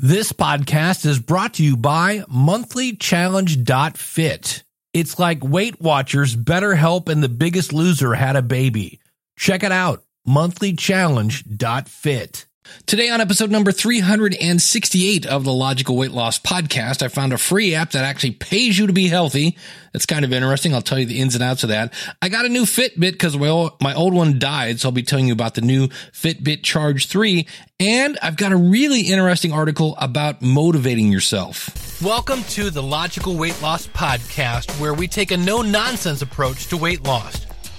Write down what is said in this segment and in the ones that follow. This podcast is brought to you by MonthlyChallenge.fit. It's like Weight Watchers, BetterHelp, and The Biggest Loser had a baby. Check it out, MonthlyChallenge.fit. Today on episode number 368 of the Logical Weight Loss Podcast, I found a free app that actually pays you to be healthy. That's kind of interesting. I'll tell you the ins and outs of that. I got a new Fitbit because my old one died, so I'll be telling you about the new Fitbit Charge 3. And I've got a really interesting article about motivating yourself. Welcome to the Logical Weight Loss Podcast, where we take a no-nonsense approach to weight loss.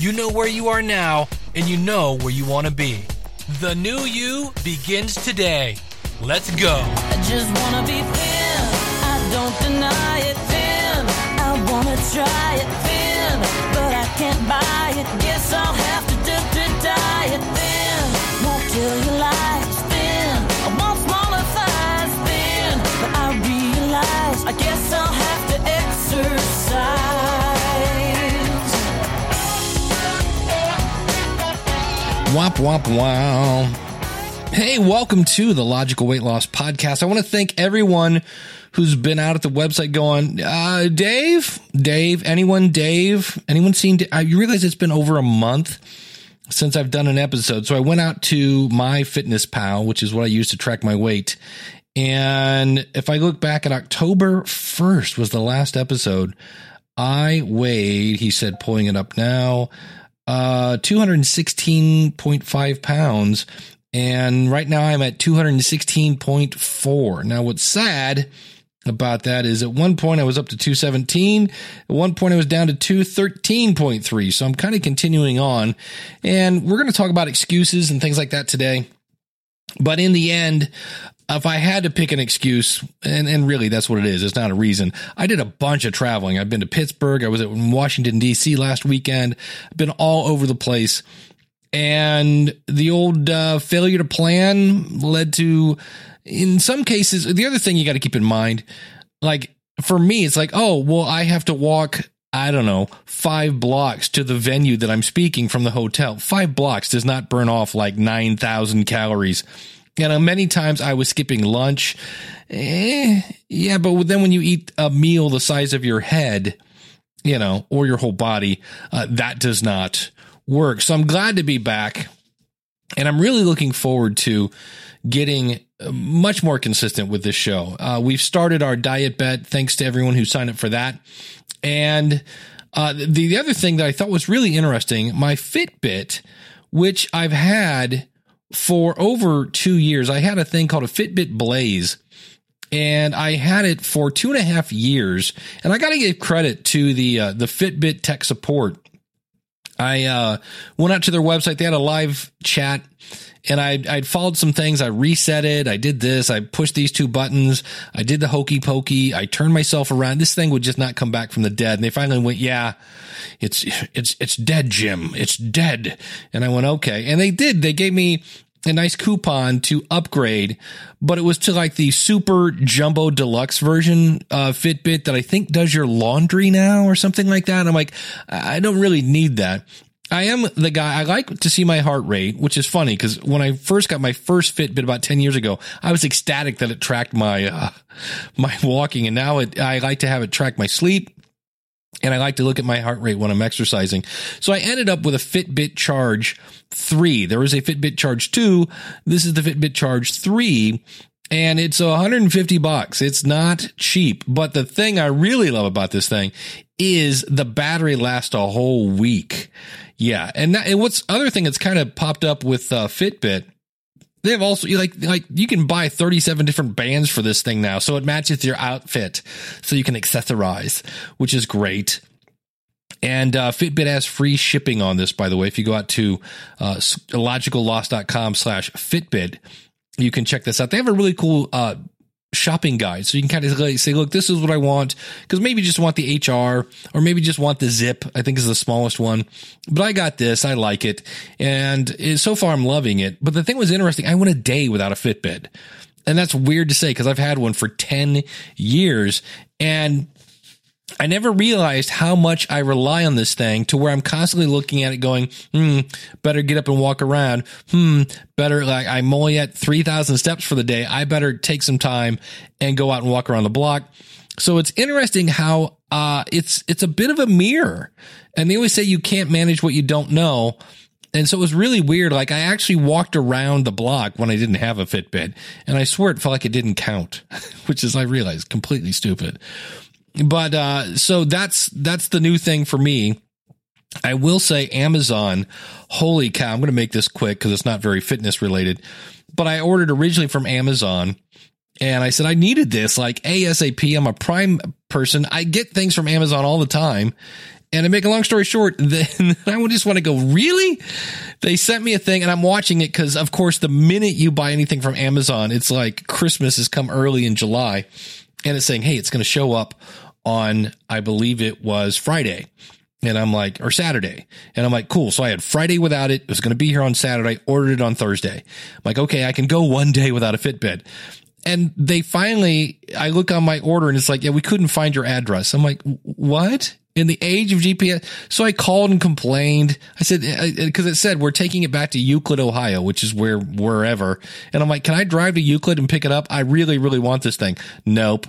You know where you are now, and you know where you want to be. The new you begins today. Let's go. I just want to be thin. I don't deny it, thin. I want to try it, thin. But I can't buy it. Guess I'll have to diet, thin. Won't kill your life, thin. I want smaller thighs, thin. But I realize I guess I'll have to exercise. Womp, womp, wow. Hey, welcome to the Logical Weight Loss Podcast. I want to thank everyone who's been out at the website going, Dave, anyone seen, I realize it's been over a month since I've done an episode. So I went out to My Fitness Pal, which is what I use to track my weight. And if I look back at October 1st was the last episode, I weighed, he said, pulling it up now, 216.5 pounds, and right now I'm at 216.4. Now, what's sad about that is at one point I was up to 217. At one point I was down to 213.3, so I'm kind of continuing on, and we're going to talk about excuses and things like that today, but in the end, if I had to pick an excuse, and really that's what it is, it's not a reason. I did a bunch of traveling. I've been to Pittsburgh. I was in Washington, D.C. last weekend. I've been all over the place. And the old failure to plan led to, in some cases, the other thing you got to keep in mind, like for me, it's like, oh, well, I have to walk, I don't know, 5 blocks to the venue that I'm speaking from the hotel. 5 blocks does not burn off like 9,000 calories. You know, many times I was skipping lunch. Yeah, but then when you eat a meal the size of your head, you know, or your whole body, that does not work. So I'm glad to be back. And I'm really looking forward to getting much more consistent with this show. We've started our diet bet. Thanks to everyone who signed up for that. And the other thing that I thought was really interesting, my Fitbit, which I've had for over 2 years, I had a thing called a Fitbit Blaze, and I had it for 2.5 years. And I got to give credit to the Fitbit tech support. I went out to their website. They had a live chat, and I'd followed some things. I reset it. I did this. I pushed these 2 buttons. I did the hokey pokey. I turned myself around. This thing would just not come back from the dead. And they finally went, "Yeah, it's dead, Jim. It's dead." And I went, "Okay." And they did. They gave me a nice coupon to upgrade, but it was to like the super jumbo deluxe version Fitbit that I think does your laundry now or something like that. And I'm like, I don't really need that. I am the guy, I like to see my heart rate, which is funny because when I first got my first Fitbit about 10 years ago, I was ecstatic that it tracked my my walking, and now I like to have it track my sleep, and I like to look at my heart rate when I'm exercising. So I ended up with a Fitbit Charge 3. There was a Fitbit Charge 2. This is the Fitbit Charge 3, and it's $150. It's not cheap, but the thing I really love about this thing is the battery lasts a whole week. Yeah, and what's other thing that's kind of popped up with Fitbit, they have also like you can buy 37 different bands for this thing now, so it matches your outfit, so you can accessorize, which is great. And Fitbit has free shipping on this, by the way. If you go out to logicalloss.com/Fitbit, you can check this out. They have a really cool shopping guide. So you can kind of like say, look, this is what I want. Cause maybe you just want the HR or maybe just want the zip, I think is the smallest one, but I got this, I like it. And so far I'm loving it. But the thing was interesting. I went a day without a Fitbit, and that's weird to say, cause I've had one for 10 years and I never realized how much I rely on this thing to where I'm constantly looking at it going, better get up and walk around. Better, like, I'm only at 3,000 steps for the day. I better take some time and go out and walk around the block. So it's interesting how, it's a bit of a mirror, and they always say you can't manage what you don't know. And so it was really weird. Like, I actually walked around the block when I didn't have a Fitbit, and I swear it felt like it didn't count, which is, I realized, completely stupid. But, so that's the new thing for me. I will say Amazon, holy cow, I'm going to make this quick because it's not very fitness related, but I ordered originally from Amazon and I said, I needed this like ASAP. I'm a Prime person. I get things from Amazon all the time. And to make a long story short, then I would just want to go, really? They sent me a thing and I'm watching it because, of course, the minute you buy anything from Amazon, it's like Christmas has come early in July. And it's saying, hey, it's going to show up on, I believe it was Friday. And I'm like, or Saturday. And I'm like, cool. So I had Friday without it. It was going to be here on Saturday. Ordered it on Thursday. I'm like, okay, I can go one day without a Fitbit. And they finally, I look on my order and it's like, yeah, we couldn't find your address. I'm like, what? In the age of GPS? So I called and complained. I said, because it said, we're taking it back to Euclid, Ohio, which is wherever. And I'm like, can I drive to Euclid and pick it up? I really, really want this thing. Nope.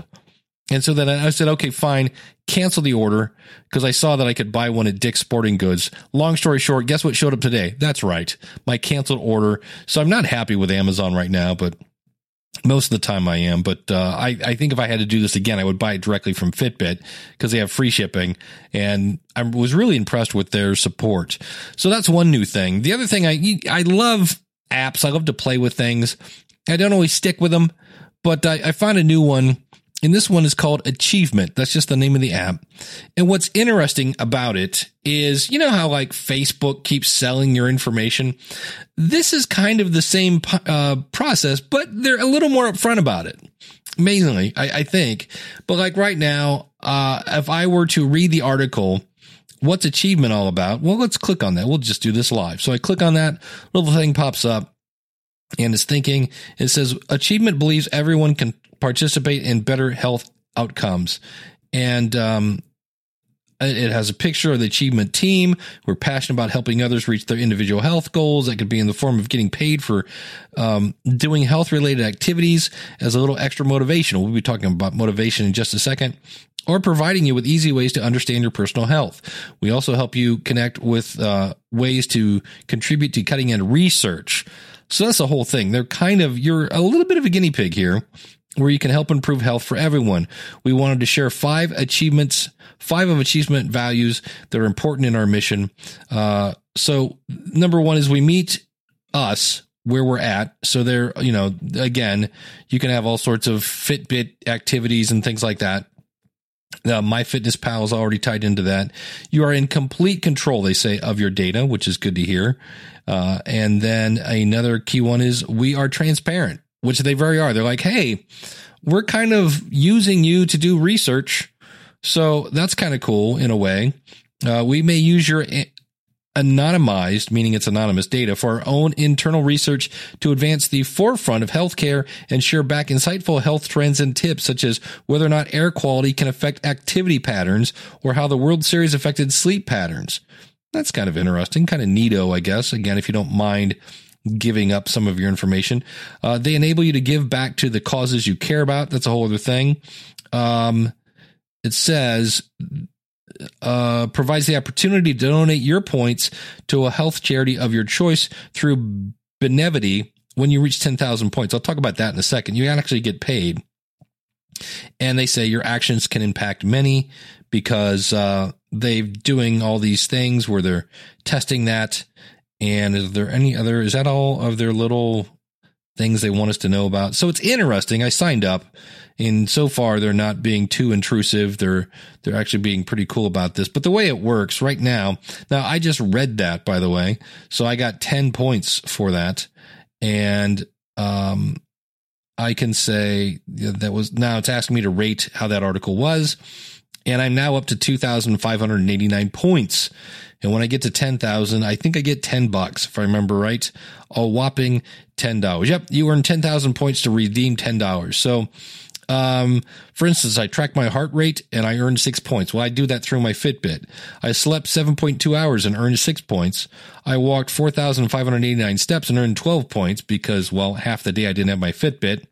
And so then I said, okay, fine, cancel the order, because I saw that I could buy one at Dick's Sporting Goods. Long story short, guess what showed up today? That's right, my canceled order. So I'm not happy with Amazon right now, but most of the time I am. But I think if I had to do this again, I would buy it directly from Fitbit because they have free shipping. And I was really impressed with their support. So that's one new thing. The other thing, I love apps. I love to play with things. I don't always stick with them, but I found a new one. And this one is called Achievement. That's just the name of the app. And what's interesting about it is, you know how like Facebook keeps selling your information? This is kind of the same process, but they're a little more upfront about it. Amazingly, I think. But like right now, if I were to read the article, what's Achievement all about? Well, let's click on that. We'll just do this live. So I click on that, little thing pops up. And it's thinking, it says, Achievement believes everyone can participate in better health outcomes. And it has a picture of the Achievement team. We're passionate about helping others reach their individual health goals. That could be in the form of getting paid for doing health-related activities as a little extra motivation. We'll be talking about motivation in just a second. Or providing you with easy ways to understand your personal health. We also help you connect with ways to contribute to cutting-edge research. So that's the whole thing. They're kind of, you're a little bit of a guinea pig here where you can help improve health for everyone. We wanted to share five achievement values that are important in our mission. So number one is we meet us where we're at. So there, you know, again, you can have all sorts of Fitbit activities and things like that. My Fitness Pal is already tied into that. You are in complete control, they say, of your data, which is good to hear. And then another key one is we are transparent, which they very are. They're like, hey, we're kind of using you to do research. So that's kind of cool in a way. We may use your anonymized, meaning it's anonymous data, for our own internal research to advance the forefront of healthcare and share back insightful health trends and tips, such as whether or not air quality can affect activity patterns or how the World Series affected sleep patterns. That's kind of interesting, kind of neato, I guess. Again, if you don't mind giving up some of your information, they enable you to give back to the causes you care about. That's a whole other thing. It says, provides the opportunity to donate your points to a health charity of your choice through Benevity when you reach 10,000 points. I'll talk about that in a second. You actually get paid. And they say your actions can impact many because they're doing all these things where they're testing that. And is there any other, is that all of their little things they want us to know about? So it's interesting. I signed up, and so far they're not being too intrusive. They're actually being pretty cool about this. But the way it works right now, I just read that, by the way. So I got 10 points for that. And I can say that was, now it's asking me to rate how that article was. And I'm now up to 2,589 points. And when I get to 10,000, I think I get $10 if I remember right. A whopping $10. Yep. You earn 10,000 points to redeem $10. So, for instance, I track my heart rate and I earned 6 points. Well, I do that through my Fitbit. I slept 7.2 hours and earned 6 points. I walked 4,589 steps and earned 12 points because, well, half the day I didn't have my Fitbit.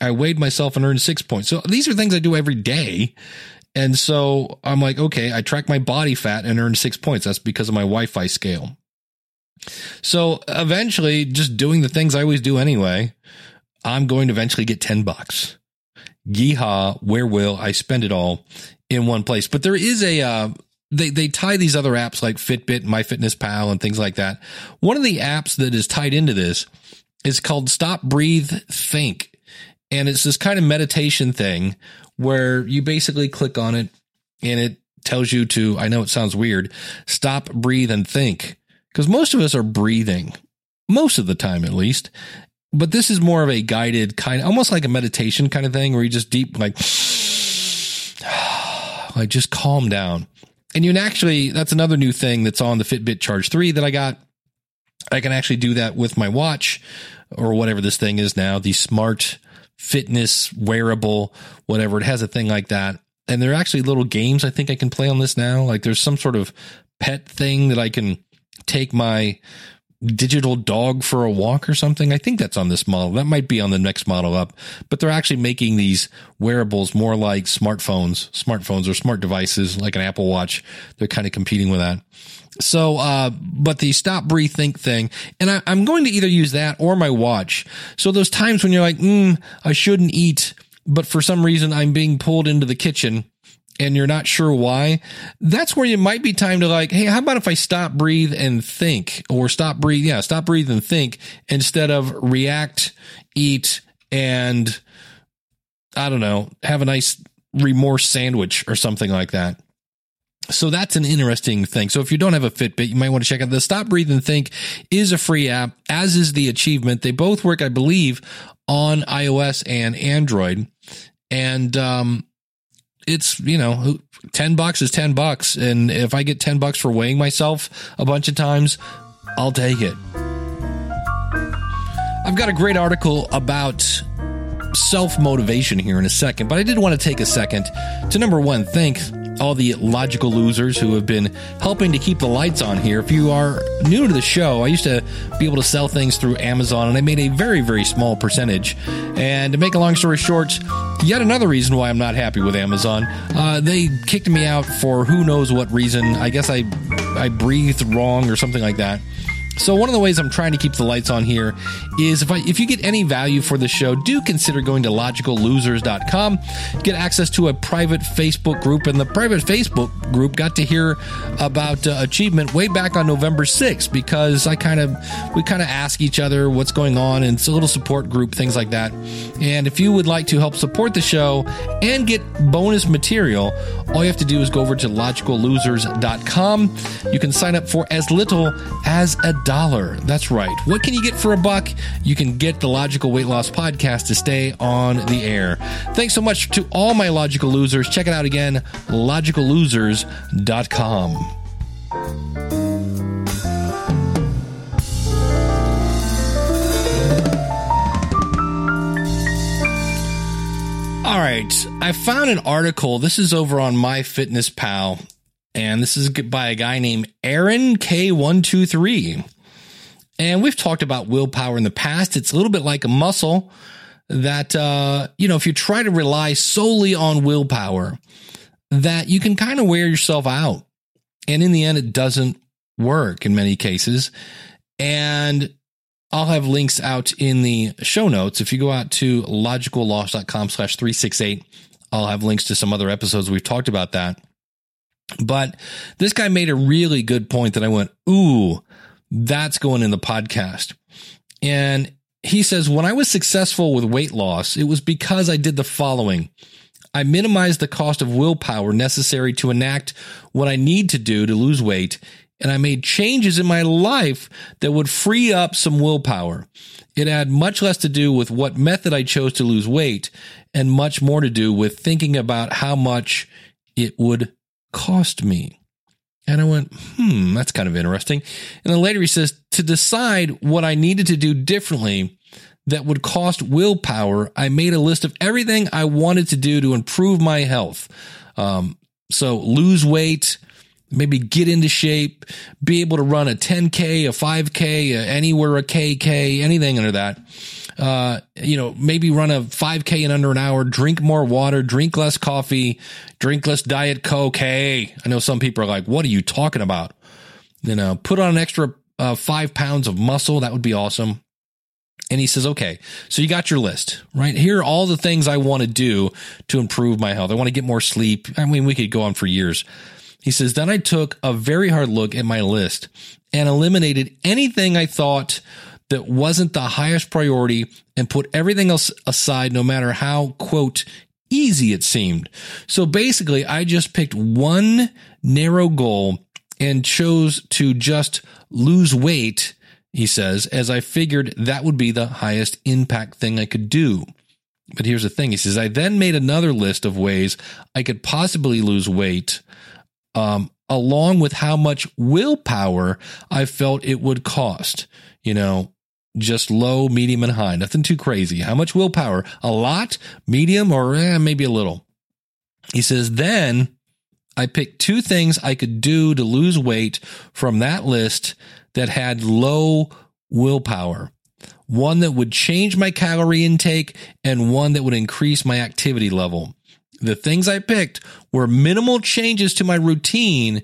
I weighed myself and earned 6 points. So these are things I do every day. And so I'm like, okay, I track my body fat and earned 6 points. That's because of my Wi-Fi scale. So eventually, just doing the things I always do anyway, I'm going to eventually get $10. Yeehaw, where will I spend it all in one place? But there is a, they tie these other apps like Fitbit, My Fitness Pal, and things like that. One of the apps that is tied into this is called Stop, Breathe, Think. And it's this kind of meditation thing where you basically click on it and it tells you to, I know it sounds weird, stop, breathe, and think. Because most of us are breathing, most of the time at least. But this is more of a guided kind, almost like a meditation kind of thing where you just deep, like just calm down. And you can actually, that's another new thing that's on the Fitbit Charge 3 that I got. I can actually do that with my watch or whatever this thing is now, the smart fitness wearable, whatever. It has a thing like that. And there are actually little games I think I can play on this now. Like there's some sort of pet thing that I can take my digital dog for a walk or something. I think that's on this model. That might be on the next model up, but they're actually making these wearables more like smartphones or smart devices like an Apple Watch. They're kind of competing with that. So, but the stop, breathe, think thing, and I'm going to either use that or my watch. So those times when you're like, I shouldn't eat, but for some reason I'm being pulled into the kitchen and you're not sure why, that's where you might be time to like, hey, how about if I stop, breathe, and think, or stop, breathe, and think instead of react, eat, and I don't know, have a nice remorse sandwich or something like that. So that's an interesting thing. So if you don't have a Fitbit, you might want to check out the Stop, Breathe, and Think is a free app, as is the Achievement. They both work, I believe, on iOS and Android. And, it's, $10 is $10. And if I get $10 for weighing myself a bunch of times, I'll take it. I've got a great article about self-motivation here in a second, but I did want to take a second to, number one, thank all the logical losers who have been helping to keep the lights on here. If you are new to the show, I used to be able to sell things through Amazon, and I made a very, very small percentage. And to make a long story short, yet another reason why I'm not happy with Amazon. They kicked me out for who knows what reason. I guess I breathed wrong or something like that. So one of the ways I'm trying to keep the lights on here is if you get any value for the show, do consider going to logicallosers.com. Get access to a private Facebook group, and the private Facebook group got to hear about Achievement way back on November 6th because we kind of ask each other what's going on, and it's a little support group, things like that. And if you would like to help support the show and get bonus material, all you have to do is go over to logicallosers.com. You can sign up for as little as $1. That's right. What can you get for $1? You can get the Logical Weight Loss Podcast to stay on the air. Thanks so much to all my logical losers. Check it out again, logicallosers.com. All right. I found an article. This is over on My Fitness Pal. And this is by a guy named Aaron K123. And we've talked about willpower in the past. It's a little bit like a muscle that, if you try to rely solely on willpower, that you can kind of wear yourself out. And in the end, it doesn't work in many cases. And I'll have links out in the show notes. If you go out to logicalloss.com/368, I'll have links to some other episodes. We've talked about that. But this guy made a really good point that I went, ooh, that's going in the podcast. And he says, when I was successful with weight loss, it was because I did the following. I minimized the cost of willpower necessary to enact what I need to do to lose weight and I made changes in my life that would free up some willpower. It had much less to do with what method I chose to lose weight and much more to do with thinking about how much it would cost me. And I went, that's kind of interesting. And then later he says, to decide what I needed to do differently that would cost willpower, I made a list of everything I wanted to do to improve my health. So lose weight, maybe get into shape, be able to run a 10K, a 5K, anywhere, a KK, anything under that. Maybe run a 5K in under an hour, drink more water, drink less coffee, drink less Diet Coke. Hey, I know some people are like, what are you talking about? Put on an extra 5 pounds of muscle. That would be awesome. And he says, okay, so you got your list, right? Here are all the things I want to do to improve my health. I want to get more sleep. I mean, we could go on for years. He says, then I took a very hard look at my list and eliminated anything I thought that wasn't the highest priority and put everything else aside, no matter how, quote, easy it seemed. So basically, I just picked one narrow goal and chose to just lose weight, he says, as I figured that would be the highest impact thing I could do. But here's the thing. He says, I then made another list of ways I could possibly lose weight, along with how much willpower I felt it would cost, just low, medium, and high. Nothing too crazy. How much willpower? A lot, medium, or maybe a little. He says, then I picked two things I could do to lose weight from that list that had low willpower. One that would change my calorie intake and one that would increase my activity level. The things I picked were minimal changes to my routine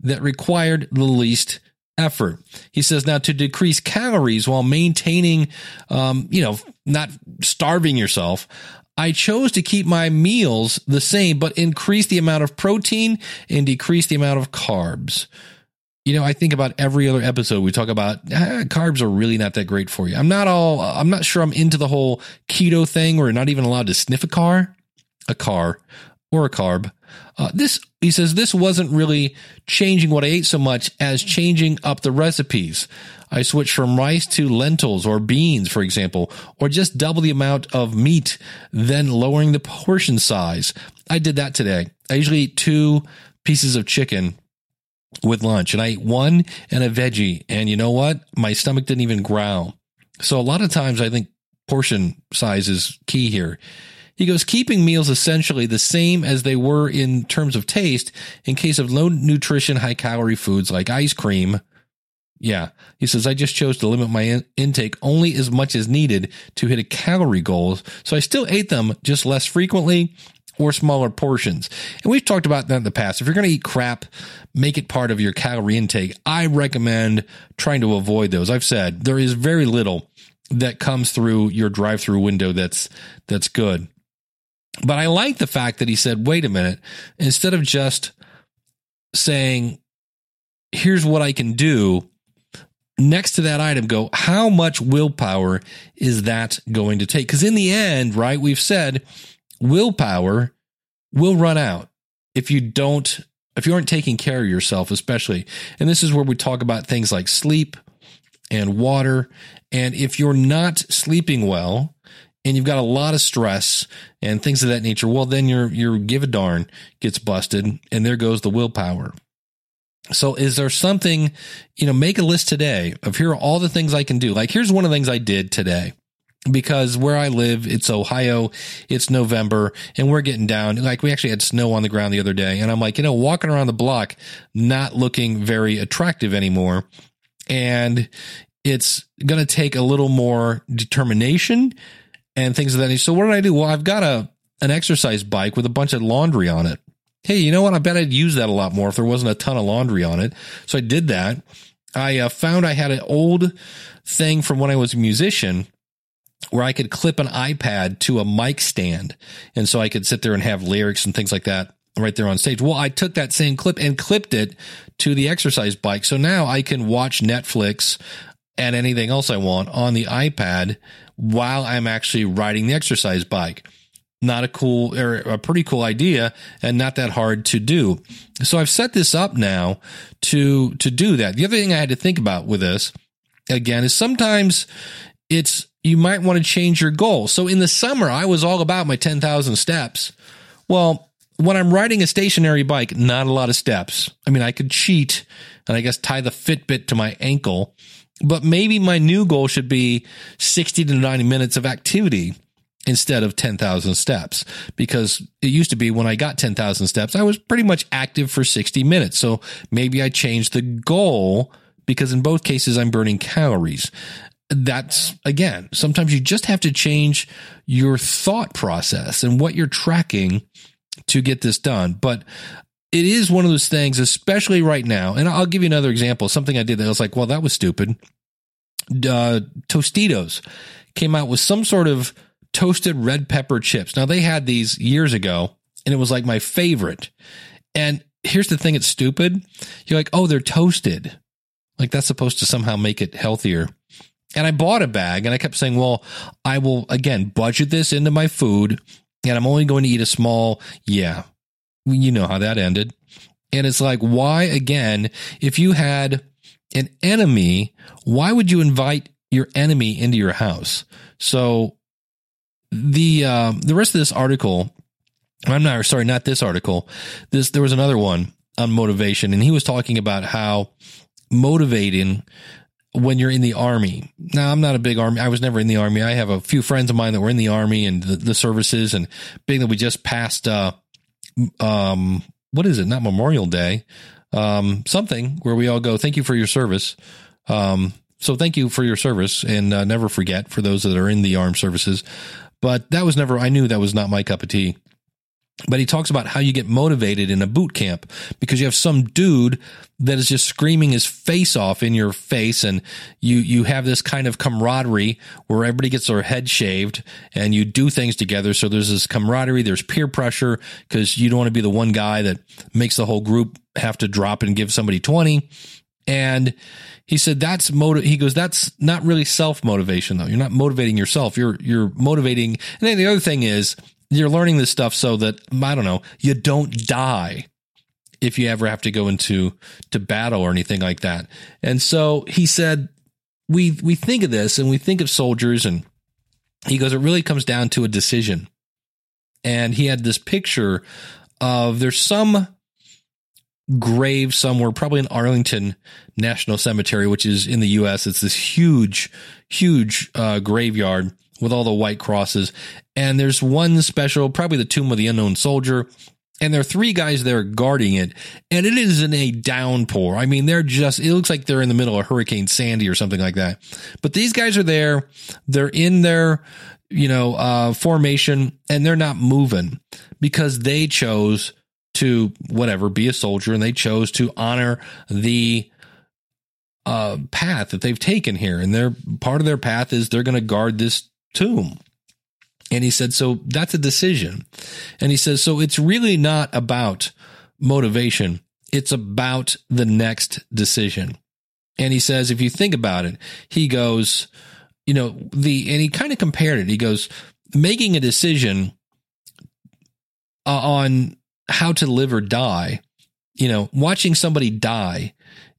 that required the least effort. He says, now to decrease calories while maintaining, not starving yourself, I chose to keep my meals the same, but increase the amount of protein and decrease the amount of carbs. I think about every other episode we talk about carbs are really not that great for you. I'm not sure I'm into the whole keto thing where you're not even allowed to sniff a car or a carb. He says, this wasn't really changing what I ate so much as changing up the recipes. I switched from rice to lentils or beans, for example, or just double the amount of meat, then lowering the portion size. I did that today. I usually eat 2 pieces of chicken with lunch, and I ate 1 and a veggie. And you know what? My stomach didn't even growl. So a lot of times I think portion size is key here. He goes, keeping meals essentially the same as they were in terms of taste in case of low nutrition, high calorie foods like ice cream. Yeah. He says, I just chose to limit my intake only as much as needed to hit a calorie goal. So I still ate them, just less frequently or smaller portions. And we've talked about that in the past. If you're going to eat crap, make it part of your calorie intake. I recommend trying to avoid those. I've said there is very little that comes through your drive-through window that's good. But I like the fact that he said, wait a minute, instead of just saying, here's what I can do, next to that item go, how much willpower is that going to take? Because in the end, right, we've said willpower will run out if you aren't taking care of yourself, especially. And this is where we talk about things like sleep and water. And if you're not sleeping well, and you've got a lot of stress and things of that nature, well, then your give a darn gets busted, and there goes the willpower. So is there something, make a list today of here are all the things I can do. Like, here's one of the things I did today, because where I live, it's Ohio, it's November, and we're getting down. Like, we actually had snow on the ground the other day, and I'm like, walking around the block, not looking very attractive anymore. And it's going to take a little more determination and things of that nature. So what did I do? Well, I've got an exercise bike with a bunch of laundry on it. Hey, you know what? I bet I'd use that a lot more if there wasn't a ton of laundry on it. So I did that. I found I had an old thing from when I was a musician where I could clip an iPad to a mic stand. And so I could sit there and have lyrics and things like that right there on stage. Well, I took that same clip and clipped it to the exercise bike. So now I can watch Netflix and anything else I want on the iPad while I'm actually riding the exercise bike. not a cool or a pretty cool idea and not that hard to do. So I've set this up now to do that. The other thing I had to think about with this, again, is sometimes it's, you might want to change your goal. So in the summer, I was all about my 10,000 steps. Well, when I'm riding a stationary bike, not a lot of steps. I mean, I could cheat and I guess tie the Fitbit to my ankle, but maybe my new goal should be 60 to 90 minutes of activity instead of 10,000 steps, because it used to be when I got 10,000 steps, I was pretty much active for 60 minutes. So maybe I changed the goal, because in both cases, I'm burning calories. That's, again, sometimes you just have to change your thought process and what you're tracking to get this done. But it is one of those things, especially right now. And I'll give you another example. Something I did that I was like, well, that was stupid. Tostitos came out with some sort of toasted red pepper chips. Now, they had these years ago, and it was like my favorite. And here's the thing, it's stupid. You're like, oh, they're toasted. Like, that's supposed to somehow make it healthier. And I bought a bag, and I kept saying, well, I will, again, budget this into my food, and I'm only going to eat a small, yeah. You know how that ended. And it's like, why, again, if you had an enemy, why would you invite your enemy into your house? So the rest of this article, not this article. There was another one on motivation, and he was talking about how motivating when you're in the Army. Now, I'm not a big Army. I was never in the Army. I have a few friends of mine that were in the Army and the services, and being that we just passed, what is it? Not Memorial Day. Something where we all go, thank you for your service. So thank you for your service, and never forget for those that are in the armed services. But that was never, I knew that was not my cup of tea. But he talks about how you get motivated in a boot camp, because you have some dude that is just screaming his face off in your face, and you have this kind of camaraderie where everybody gets their head shaved and you do things together. So there's this camaraderie, there's peer pressure, because you don't want to be the one guy that makes the whole group have to drop and give somebody 20. And he said, that's not really self-motivation though. You're not motivating yourself. You're motivating. And then the other thing is you're learning this stuff so that, I don't know, you don't die if you ever have to go into battle or anything like that. And so he said, we think of this and we think of soldiers, and he goes, it really comes down to a decision. And he had this picture of, there's some grave somewhere, probably in Arlington National Cemetery, which is in the U.S. It's this huge, huge graveyard with all the white crosses. And there's one special, probably the Tomb of the Unknown Soldier. And there are three guys there guarding it. And it is in a downpour. I mean, it looks like they're in the middle of Hurricane Sandy or something like that. But these guys are there. They're in their, formation, and they're not moving because they chose to be a soldier, and they chose to honor the path that they've taken here. And their part of their path is they're going to guard this tomb. And he said, so that's a decision. And he says, so it's really not about motivation. It's about the next decision. And he says, if you think about it, he goes, and he kind of compared it. He goes, making a decision on how to live or die, watching somebody die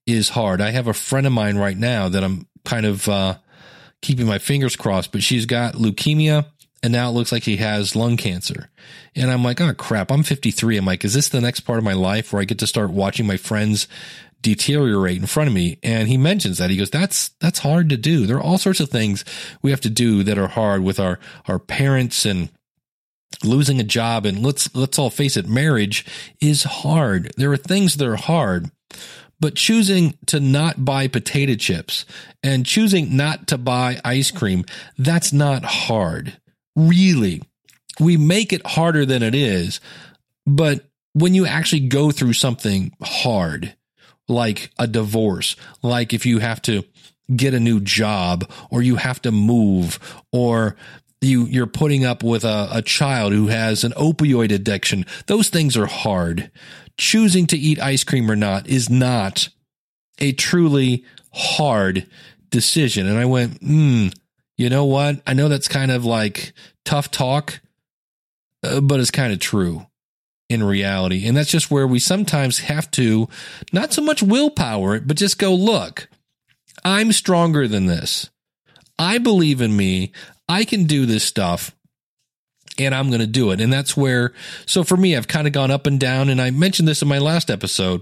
is hard. I have a friend of mine right now that I'm kind of keeping my fingers crossed, but she's got leukemia, and now it looks like she has lung cancer. And I'm like, oh crap, I'm 53. I'm like, is this the next part of my life where I get to start watching my friends deteriorate in front of me? And he mentions that. He goes, that's hard to do. There are all sorts of things we have to do that are hard with our parents, and losing a job, and let's all face it, marriage is hard. There are things that are hard, but choosing to not buy potato chips and choosing not to buy ice cream, that's not hard. Really, we make it harder than it is. But when you actually go through something hard, like a divorce, like if you have to get a new job, or you have to move, or you're putting up with a child who has an opioid addiction. Those things are hard. Choosing to eat ice cream or not is not a truly hard decision. And I went, you know what? I know that's kind of like tough talk, but it's kind of true in reality. And that's just where we sometimes have to not so much willpower it, but just go, look, I'm stronger than this. I believe in me. I can do this stuff. And I'm going to do it. And that's where, so for me, I've kind of gone up and down. And I mentioned this in my last episode.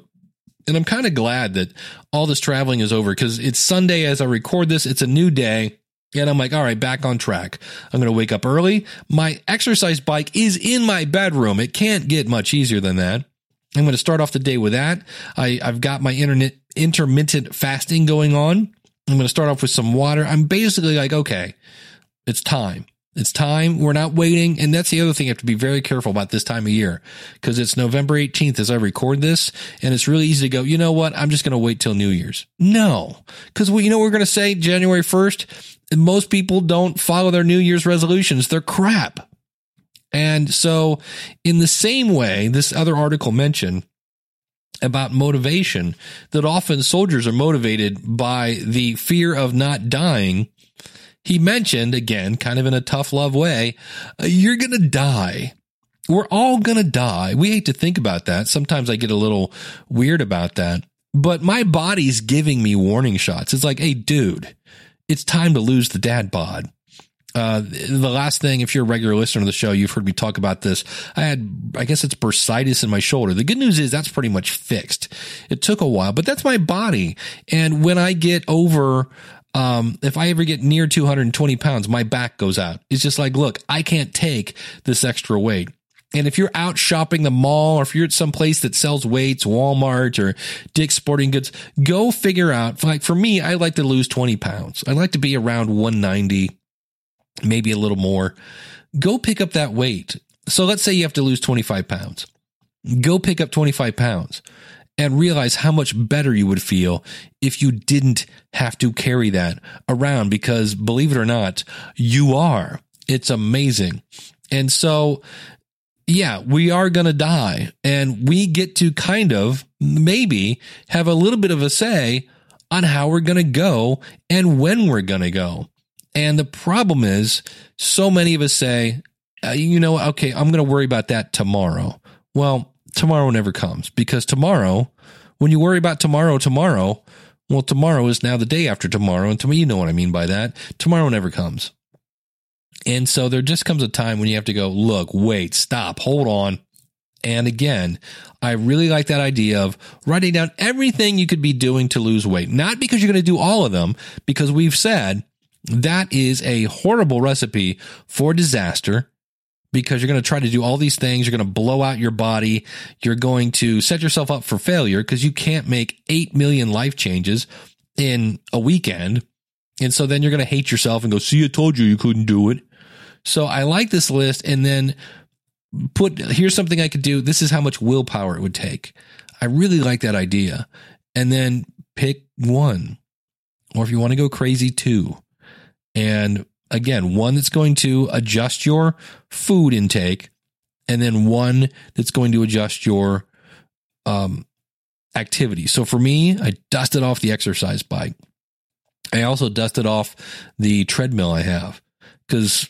And I'm kind of glad that all this traveling is over, because it's Sunday as I record this. It's a new day. And I'm like, all right, back on track. I'm going to wake up early. My exercise bike is in my bedroom. It can't get much easier than that. I'm going to start off the day with that. I've got my intermittent fasting going on. I'm going to start off with some water. I'm basically like, okay, it's time. It's time. We're not waiting. And that's the other thing you have to be very careful about this time of year, because it's November 18th as I record this. And it's really easy to go, you know what? I'm just going to wait till New Year's. No, because you know, we're going to say January 1st. And most people don't follow their New Year's resolutions. They're crap. And so in the same way, this other article mentioned about motivation, that often soldiers are motivated by the fear of not dying. He mentioned, again, kind of in a tough love way, you're going to die. We're all going to die. We hate to think about that. Sometimes I get a little weird about that. But my body's giving me warning shots. It's like, hey, dude, it's time to lose the dad bod. The last thing, if you're a regular listener to the show, you've heard me talk about this. I guess it's bursitis in my shoulder. The good news is that's pretty much fixed. It took a while, but that's my body. And when I get over... if I ever get near 220 pounds, my back goes out. It's just like, look, I can't take this extra weight. And if you're out shopping the mall, or if you're at some place that sells weights, Walmart or Dick's Sporting Goods, go figure out, like for me, I like to lose 20 pounds. I like to be around 190, maybe a little more. Go pick up that weight. So let's say you have to lose 25 pounds. Go pick up 25 pounds. And realize how much better you would feel if you didn't have to carry that around, because believe it or not, you are. It's amazing. And so, yeah, we are going to die, and we get to kind of maybe have a little bit of a say on how we're going to go and when we're going to go. And the problem is so many of us say, you know, okay, I'm going to worry about that tomorrow. Well, tomorrow never comes, because tomorrow, when you worry about tomorrow, well, tomorrow is now the day after tomorrow. And to me, you know what I mean by that. Tomorrow never comes. And so there just comes a time when you have to go, look, wait, stop, hold on. And again, I really like that idea of writing down everything you could be doing to lose weight. Not because you're going to do all of them, because we've said that is a horrible recipe for disaster. Because you're going to try to do all these things. You're going to blow out your body. You're going to set yourself up for failure, because you can't make 8 million life changes in a weekend. And so then you're going to hate yourself and go, see, I told you couldn't do it. So I like this list. And then here's something I could do. This is how much willpower it would take. I really like that idea. And then pick one, or if you want to go crazy, two. And again, one that's going to adjust your food intake, and then one that's going to adjust your activity. So for me, I dusted off the exercise bike. I also dusted off the treadmill I have, because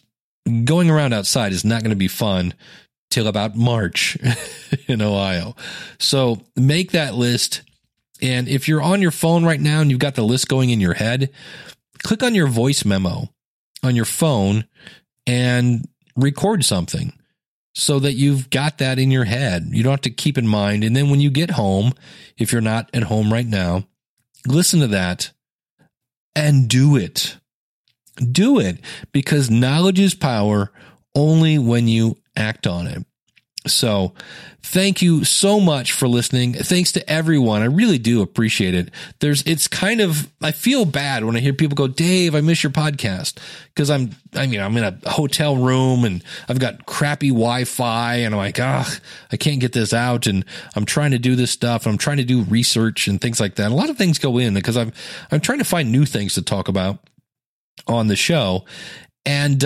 going around outside is not going to be fun till about March in Ohio. So make that list. And if you're on your phone right now and you've got the list going in your head, click on your voice memo on your phone and record something so that you've got that in your head. You don't have to keep in mind. And then when you get home, if you're not at home right now, listen to that and do it. Do it, because knowledge is power only when you act on it. So thank you so much for listening. Thanks to everyone. I really do appreciate it. I feel bad when I hear people go, Dave, I miss your podcast, because I'm in a hotel room and I've got crappy Wi-Fi and I'm like, I can't get this out. And I'm trying to do this stuff. I'm trying to do research and things like that. A lot of things go in, because I'm trying to find new things to talk about on the show. And,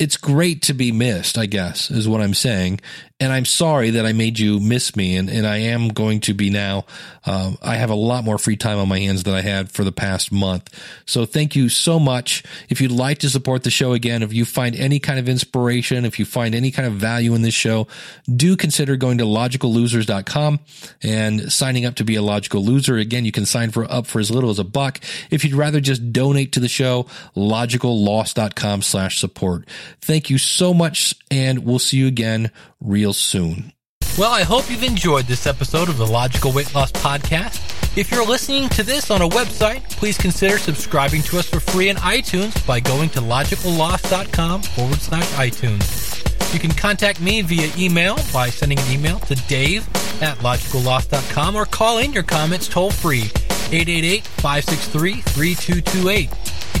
it's great to be missed, I guess, is what I'm saying. And I'm sorry that I made you miss me. And I am going to be now. I have a lot more free time on my hands than I had for the past month. So thank you so much. If you'd like to support the show again, if you find any kind of inspiration, if you find any kind of value in this show, do consider going to logicallosers.com and signing up to be a Logical Loser. Again, you can sign up for as little as $1. If you'd rather just donate to the show, logicalloss.com/support. Thank you so much, and we'll see you again real soon. Well, I hope you've enjoyed this episode of the Logical Weight Loss Podcast. If you're listening to this on a website, please consider subscribing to us for free in iTunes by going to logicalloss.com/iTunes. You can contact me via email by sending an email to dave@logicalloss.com or call in your comments toll-free, 888-563-3228. You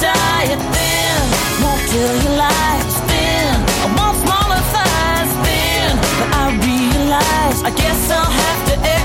diet thin, won't kill your life, thin. I want smaller thighs, thin. But I realize I guess I'll have to